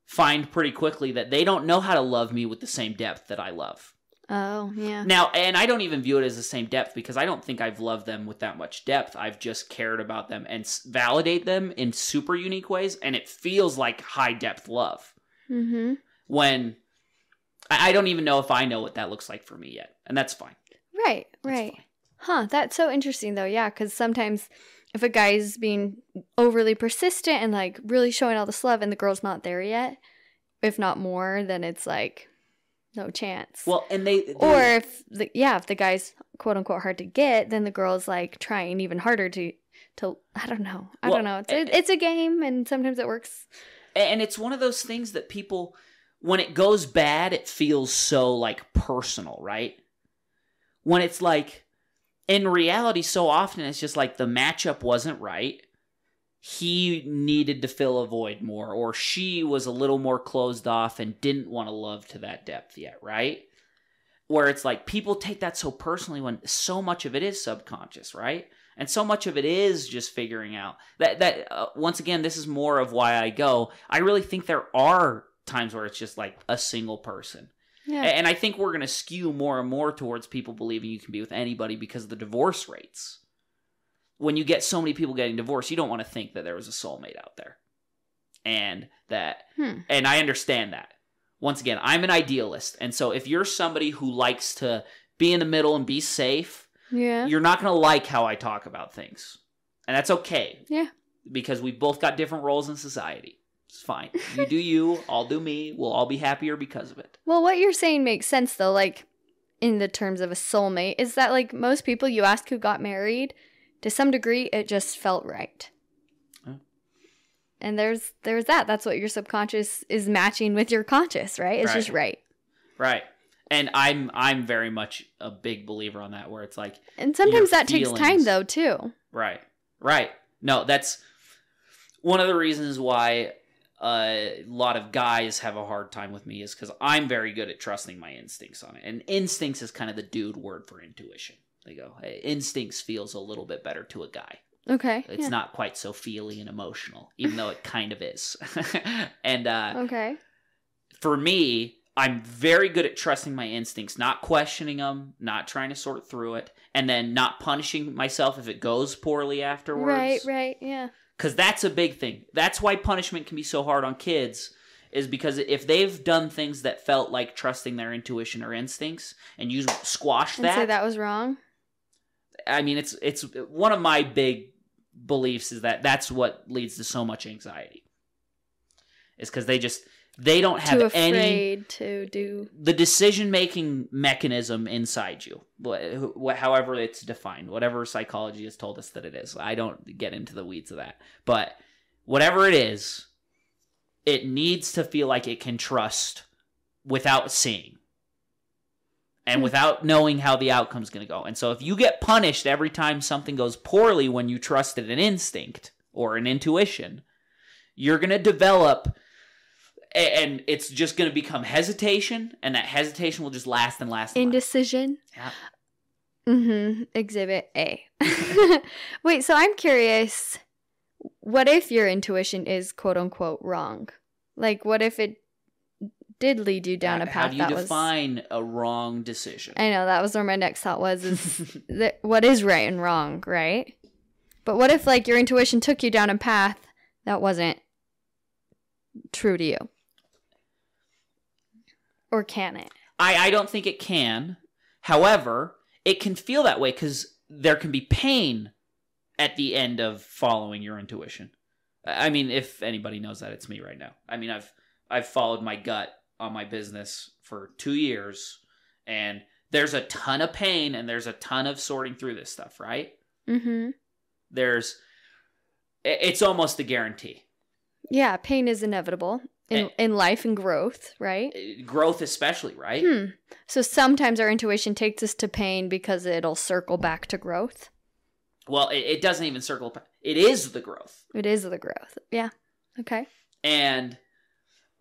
find pretty quickly that they don't know how to love me with the same depth that I love. Oh, yeah. Now, and I don't even view it as the same depth because I don't think I've loved them with that much depth. I've just cared about them and validate them in super unique ways, and it feels like high-depth love. Mm-hmm. When I, I don't even know if I know what that looks like for me yet, and that's fine. Right, right. That's fine. Huh, that's so interesting, though, yeah, because sometimes if a guy's being overly persistent and, like, really showing all this love and the girl's not there yet, if not more, then it's like... no chance. Well, and they, they or if the, yeah, if the guy's quote unquote hard to get, then the girl's like trying even harder to to. I don't know. I well, don't know. It's a, it's a game, and sometimes it works. And it's one of those things that people, when it goes bad, it feels so like personal, right? When it's like, in reality, so often it's just like the matchup wasn't right. He needed to fill a void more, or she was a little more closed off and didn't want to love to that depth yet, right? Where it's like people take that so personally when so much of it is subconscious, right? And so much of it is just figuring out. That, that uh, once again, this is more of why I go, I really think there are times where it's just like a single person. Yeah. And I think we're going to skew more and more towards people believing you can be with anybody because of the divorce rates. When you get so many people getting divorced, you don't want to think that there was a soulmate out there. And that, hmm. and I understand that. Once again, I'm an idealist. And so if you're somebody who likes to be in the middle and be safe, yeah. you're not going to like how I talk about things. And that's okay. Yeah. Because we both got different roles in society. It's fine. You do you, I'll do me. We'll all be happier because of it. Well, what you're saying makes sense though, like in the terms of a soulmate, is that like most people you ask who got married, to some degree, it just felt right. Oh. And there's there's that. That's what your subconscious is matching with your conscious, right? It's right. just right. Right. And I'm I'm very much a big believer on that where it's like... And sometimes that feelings. takes time, though, too. Right. Right. No, that's one of the reasons why a lot of guys have a hard time with me is because I'm very good at trusting my instincts on it. And instincts is kind of the dude word for intuition. They go, hey, instincts feels a little bit better to a guy. Okay. It's yeah. not quite so feely and emotional, even though it kind of is. And uh, okay. for me, I'm very good at trusting my instincts, not questioning them, not trying to sort through it, and then not punishing myself if it goes poorly afterwards. Right, right, yeah. Because that's a big thing. That's why punishment can be so hard on kids, is because if they've done things that felt like trusting their intuition or instincts, and you squash that... And say that was wrong? I mean, it's it's one of my big beliefs is that that's what leads to so much anxiety. Is because they just... They don't have any... Too afraid any, to do... The decision-making mechanism inside you, wh- however it's defined, whatever psychology has told us that it is. I don't get into the weeds of that. But whatever it is, it needs to feel like it can trust without seeing and without knowing how the outcome's going to go. And so if you get punished every time something goes poorly when you trusted an instinct or an intuition, you're going to develop... And it's just going to become hesitation, and that hesitation will just last and last. And Indecision. Last. Yeah. Mm-hmm. Exhibit A. Wait, so I'm curious, what if your intuition is quote-unquote wrong? Like, what if it did lead you down how, a path that was... How do you define was, a wrong decision? I know, that was where my next thought was, is that what is right and wrong, right? But what if, like, your intuition took you down a path that wasn't true to you? Or can it? I, I don't think it can. However, it can feel that way because there can be pain at the end of following your intuition. I mean, if anybody knows that, it's me right now. I mean, I've I've followed my gut on my business for two years, and there's a ton of pain, and there's a ton of sorting through this stuff, right? Mm-hmm. There's... It's almost a guarantee. Yeah, pain is inevitable in, and, in life and growth, right? Growth especially, right? Hmm. So sometimes our intuition takes us to pain because it'll circle back to growth. Well, it, it doesn't even circle. It is the growth. It is the growth. Yeah. Okay. And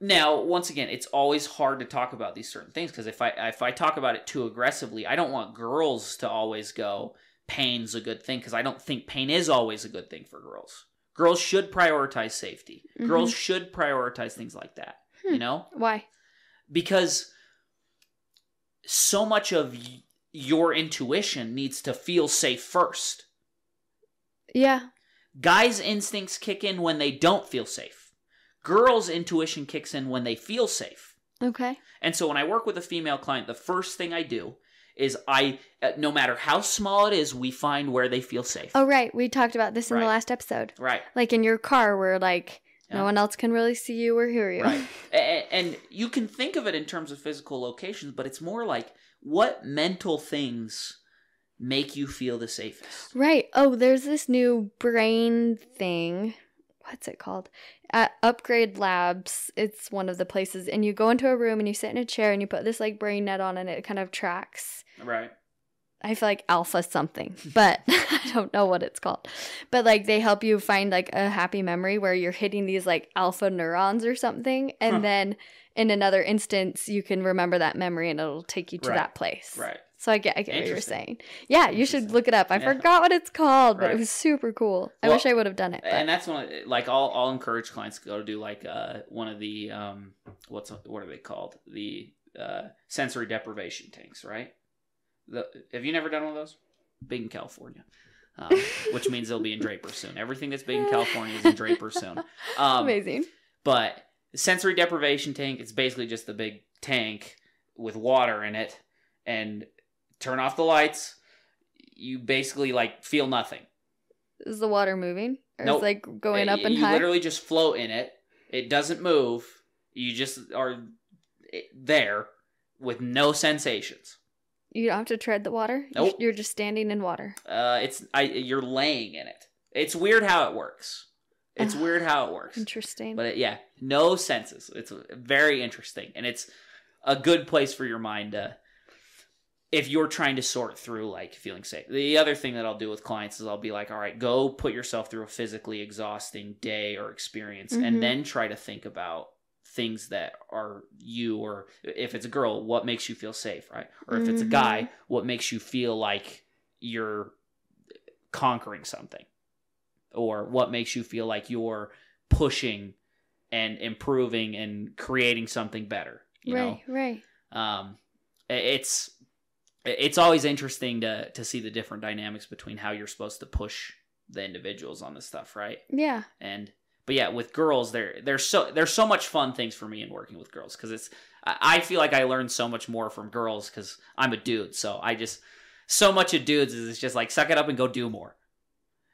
now, once again, it's always hard to talk about these certain things because if I if I talk about it too aggressively, I don't want girls to always go, pain's a good thing, because I don't think pain is always a good thing for girls. Girls should prioritize safety. Mm-hmm. Girls should prioritize things like that, hmm. you know? Why? Because so much of y- your intuition needs to feel safe first. Yeah. Guys' instincts kick in when they don't feel safe. Girls' intuition kicks in when they feel safe. Okay. And so when I work with a female client, the first thing I do is I, no matter how small it is, we find where they feel safe. Oh, right. We talked about this in right. the last episode. Right. Like in your car where, like, yeah. no one else can really see you or hear you. Right. And you can think of it in terms of physical locations, but it's more like what mental things make you feel the safest? Right. Oh, there's this new brain thing. What's it called? At Upgrade Labs, it's one of the places, and you go into a room and you sit in a chair and you put this like brain net on and it kind of tracks. Right. I feel like alpha something, but I don't know what it's called. But like they help you find like a happy memory where you're hitting these like alpha neurons or something, and huh. then in another instance you can remember that memory and it'll take you to right. that place. Right. So I get, I get what you're saying. Yeah, you should look it up. I yeah. forgot what it's called, but right. it was super cool. I well, wish I would have done it. But. And that's one. Of, like I'll, I'll encourage clients to go do like uh, one of the um, what's what are they called? The uh, sensory deprivation tanks, right? The, have you never done one of those? Big in California, um, which means they'll be in Draper soon. Everything that's big in California is in Draper soon. Um, Amazing. But sensory deprivation tank. It's basically just the big tank with water in it, and turn off the lights, you basically, like, feel nothing. Is the water moving? Or nope. is it, like, going it, up and you high? You literally just float in it. It doesn't move. You just are there with no sensations. You don't have to tread the water? Nope. You're just standing in water. Uh, it's I. You're laying in it. It's weird how it works. It's oh, weird how it works. Interesting. But, it, yeah, no senses. It's very interesting. And it's a good place for your mind to... if you're trying to sort through, like, feeling sick. The other thing that I'll do with clients is I'll be like, all right, go put yourself through a physically exhausting day or experience, mm-hmm. and then try to think about things that are you, or if it's a girl, what makes you feel safe, right? Or if mm-hmm. it's a guy, what makes you feel like you're conquering something, or what makes you feel like you're pushing and improving and creating something better, you right, know? Right. Um, it's... It's always interesting to to see the different dynamics between how you're supposed to push the individuals on this stuff, right? Yeah. And but yeah, with girls, there there's so there's so much fun things for me in working with girls, because it's I feel like I learn so much more from girls because I'm a dude, so I just so much of dudes is it's just like suck it up and go do more.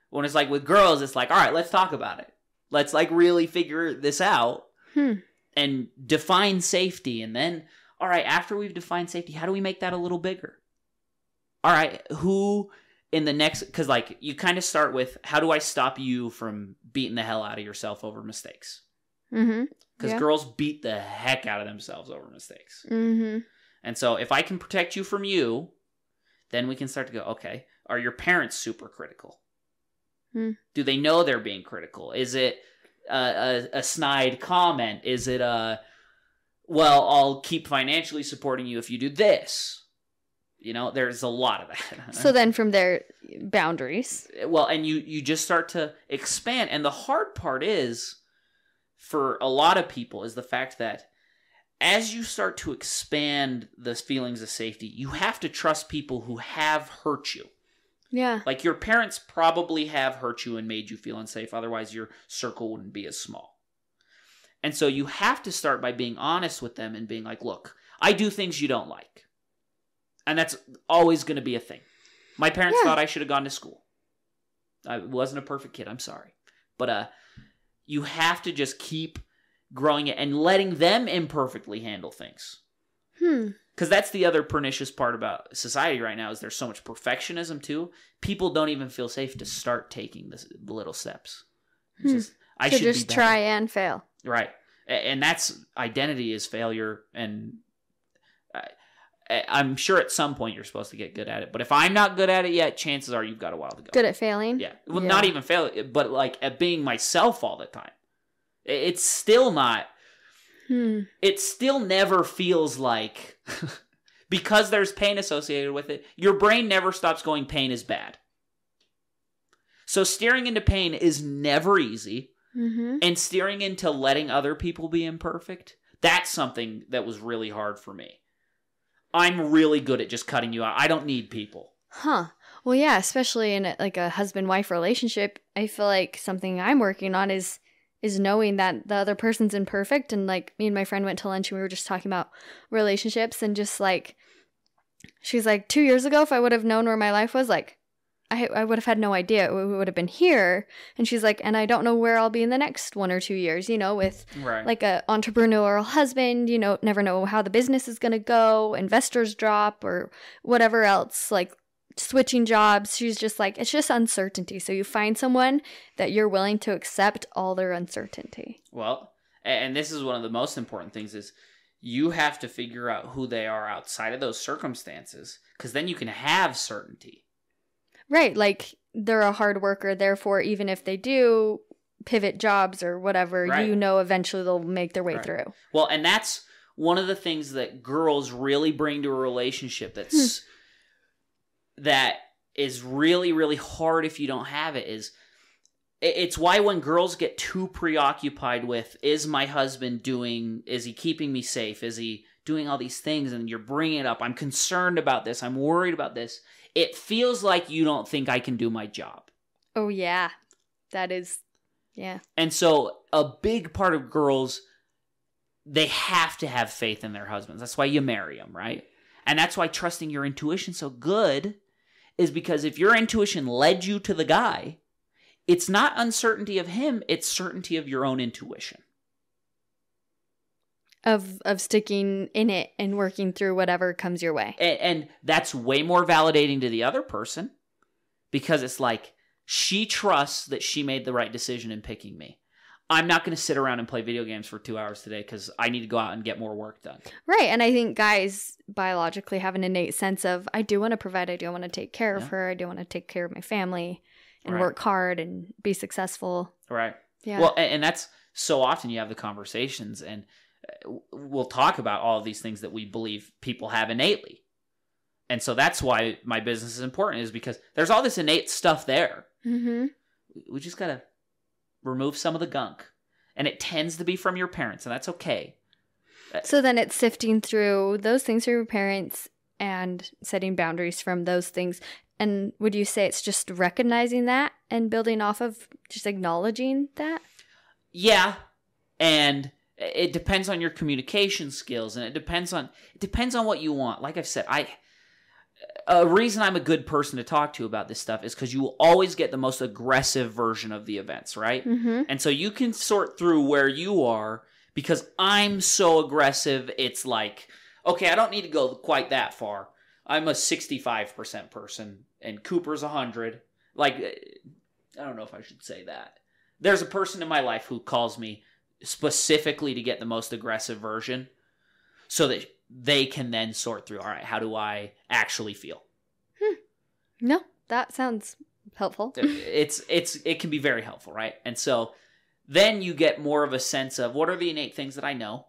When it's like with girls, it's like all right, let's talk about it, let's like really figure this out hmm. and define safety, and then all right, after we've defined safety, how do we make that a little bigger? All right, who in the next, because like you kind of start with, how do I stop you from beating the hell out of yourself over mistakes? Mm-hmm. Because yeah. girls beat the heck out of themselves over mistakes. Mm-hmm. And so if I can protect you from you, then we can start to go, okay, are your parents super critical? Mm. Do they know they're being critical? Is it a, a, a snide comment? Is it a, well, I'll keep financially supporting you if you do this? You know, there's a lot of that. So then from there, boundaries. Well, and you, you just start to expand. And the hard part is, for a lot of people, is the fact that as you start to expand the feelings of safety, you have to trust people who have hurt you. Yeah. Like your parents probably have hurt you and made you feel unsafe. Otherwise, your circle wouldn't be as small. And so you have to start by being honest with them and being like, look, I do things you don't like. And that's always going to be a thing. My parents yeah. thought I should have gone to school. I wasn't a perfect kid. I'm sorry. But uh, you have to just keep growing it and letting them imperfectly handle things. Hmm. Because that's the other pernicious part about society right now is there's so much perfectionism too. People don't even feel safe to start taking this, the little steps. It's hmm. just, I so should just be try and fail. Right. And that's identity is failure and... Uh, I'm sure at some point you're supposed to get good at it. But if I'm not good at it yet, chances are you've got a while to go. Good at failing? Yeah. Well, yeah. Not even failing, but like at being myself all the time. It's still not... Hmm. It still never feels like... because there's pain associated with it, your brain never stops going, pain is bad. So steering into pain is never easy. Mm-hmm. And steering into letting other people be imperfect, that's something that was really hard for me. I'm really good at just cutting you out. I don't need people. Huh. Well, yeah, especially in a, like a husband-wife relationship, I feel like something I'm working on is is knowing that the other person's imperfect. And like me and my friend went to lunch and we were just talking about relationships and just like, she's like, two years ago, if I would have known where my life was, like, I, I would have had no idea. We would have been here. And she's like, and I don't know where I'll be in the next one or two years, you know, with right. like a entrepreneurial husband, you know, never know how the business is going to go, investors drop or whatever else, like switching jobs. She's just like, it's just uncertainty. So you find someone that you're willing to accept all their uncertainty. Well, and this is one of the most important things is you have to figure out who they are outside of those circumstances, because then you can have certainty. Right, like they're a hard worker, therefore even if they do pivot jobs or whatever, right. you know eventually they'll make their way right. through. Well, and that's one of the things that girls really bring to a relationship that's hmm. that is really, really hard if you don't have it. Is it's why when girls get too preoccupied with, is my husband doing, is he keeping me safe, is he doing all these things, and you're bringing it up, I'm concerned about this, I'm worried about this, it feels like you don't think I can do my job. Oh, yeah. That is, yeah. And so a big part of girls, they have to have faith in their husbands. That's why you marry them, right? And that's why trusting your intuition so good is because if your intuition led you to the guy, it's not uncertainty of him, it's certainty of your own intuition. Of of sticking in it and working through whatever comes your way. And, and that's way more validating to the other person, because it's like, she trusts that she made the right decision in picking me. I'm not going to sit around and play video games for two hours today because I need to go out and get more work done. Right. And I think guys biologically have an innate sense of, I do want to provide, I do want to take care yeah. of her, I do want to take care of my family and right. work hard and be successful. Right. Yeah. Well, and, and that's so often you have the conversations and we'll talk about all of these things that we believe people have innately. And so that's why my business is important, is because there's all this innate stuff there. Mm-hmm. We just got to remove some of the gunk. And it tends to be from your parents, and that's okay. So then it's sifting through those things from your parents and setting boundaries from those things. And would you say it's just recognizing that and building off of just acknowledging that? Yeah. And it depends on your communication skills, and it depends on it depends on what you want. Like I've said, I a reason I'm a good person to talk to about this stuff is because you will always get the most aggressive version of the events, right? Mm-hmm. And so you can sort through where you are, because I'm so aggressive. It's like, okay, I don't need to go quite that far. I'm a sixty-five percent person, and Cooper's one hundred. Like, I don't know if I should say that. There's a person in my life who calls me specifically to get the most aggressive version so that they can then sort through, all right, how do I actually feel? Hmm. No, that sounds helpful. it's it's It can be very helpful, right? And so then you get more of a sense of what are the innate things that I know,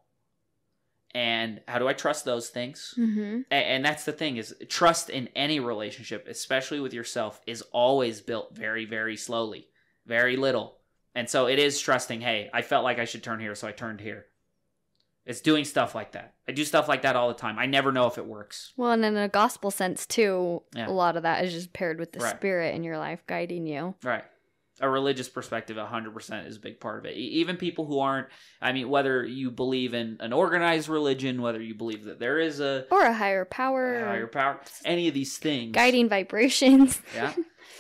and how do I trust those things? Mm-hmm. And, and that's the thing, is trust in any relationship, especially with yourself, is always built very, very slowly, very little. And so it is trusting, hey, I felt like I should turn here, so I turned here. It's doing stuff like that. I do stuff like that all the time. I never know if it works. Well, and in a gospel sense, too, yeah. a lot of that is just paired with the right. Spirit in your life guiding you. Right. A religious perspective, one hundred percent, is a big part of it. Even people who aren't, I mean, whether you believe in an organized religion, whether you believe that there is a... Or a higher power. A higher power. Any of these things. Guiding vibrations. Yeah.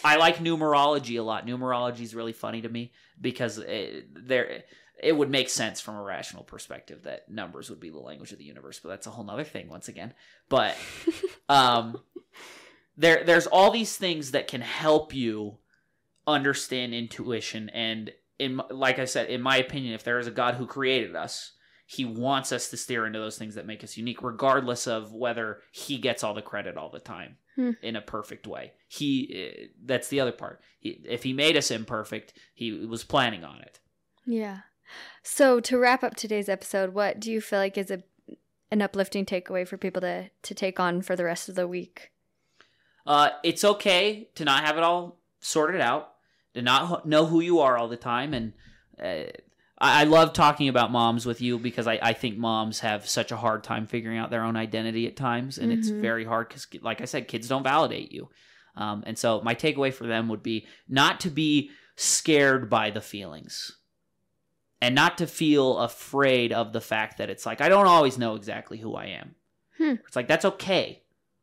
I like numerology a lot. Numerology is really funny to me because it, there... It would make sense from a rational perspective that numbers would be the language of the universe, but that's a whole nother thing once again. But um, there, there's all these things that can help you understand intuition. And in, like I said, in my opinion, if there is a God who created us, he wants us to steer into those things that make us unique, regardless of whether he gets all the credit all the time hmm. in a perfect way. He, that's the other part. He, if he made us imperfect, he was planning on it. Yeah. So to wrap up today's episode, what do you feel like is a an uplifting takeaway for people to, to take on for the rest of the week? Uh, it's okay to not have it all sorted out, to not know who you are all the time. And uh, I, I love talking about moms with you because I, I think moms have such a hard time figuring out their own identity at times. And mm-hmm. it's very hard because, like I said, kids don't validate you. Um, and so my takeaway for them would be not to be scared by the feelings. And not to feel afraid of the fact that it's like, I don't always know exactly who I am. Hmm. It's like, that's okay.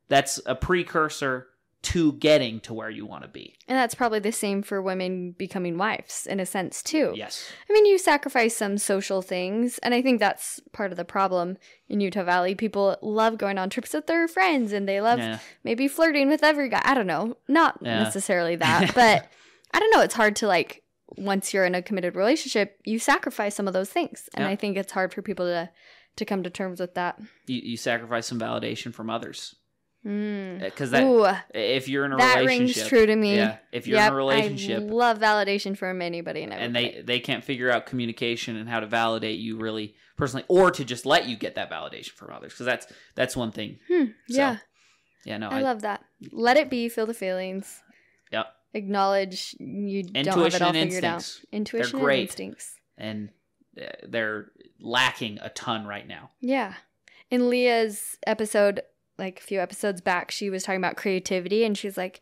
That's a precursor to getting to where you want to be. And that's probably the same for women becoming wives in a sense too. Yes. I mean, you sacrifice some social things. And I think that's part of the problem in Utah Valley. People love going on trips with their friends and they love yeah. maybe flirting with every guy. I don't know. Not yeah. necessarily that, but I don't know. It's hard to like, once you're in a committed relationship, you sacrifice some of those things. And yeah. I think it's hard for people to, to come to terms with that. You, you sacrifice some validation from others. Because mm. that Ooh, if you're in a that relationship. That rings true to me. Yeah, if you're yep, in a relationship. I love validation from anybody. And, and they, they can't figure out communication and how to validate you really personally, or to just let you get that validation from others. Because that's, that's one thing. Hmm, so, yeah. Yeah, no. I, I love that. Let it be. Feel the feelings. Yep. Acknowledge you don't have it all figured out. Intuition and instincts. And they're lacking a ton right now. Yeah. In Leah's episode, like a few episodes back, she was talking about creativity. And she's like,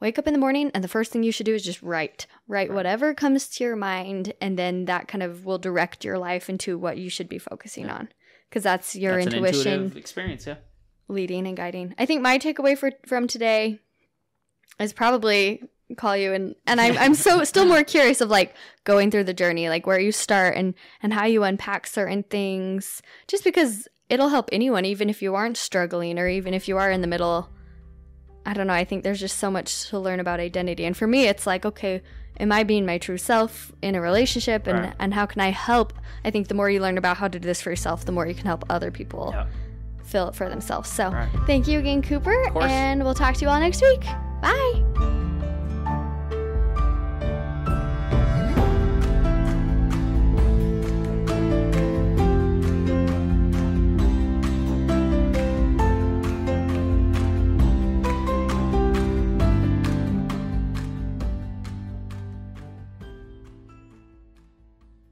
wake up in the morning and the first thing you should do is just write. Write right. whatever comes to your mind. And then that kind of will direct your life into what you should be focusing yeah. on. Because that's your that's intuition. An intuitive experience, yeah. Leading and guiding. I think my takeaway for, from today is probably... call you and and I'm I'm so still more curious of like going through the journey, like where you start and and how you unpack certain things, just because it'll help anyone, even if you aren't struggling or even if you are in the middle I don't know, I think there's just so much to learn about identity. And for me, it's like, okay, am I being my true self in a relationship? And, right. and how can I help? I think the more you learn about how to do this for yourself, the more you can help other people yeah. feel it for themselves. So right. thank you again, Cooper. And we'll talk to you all next week. Bye.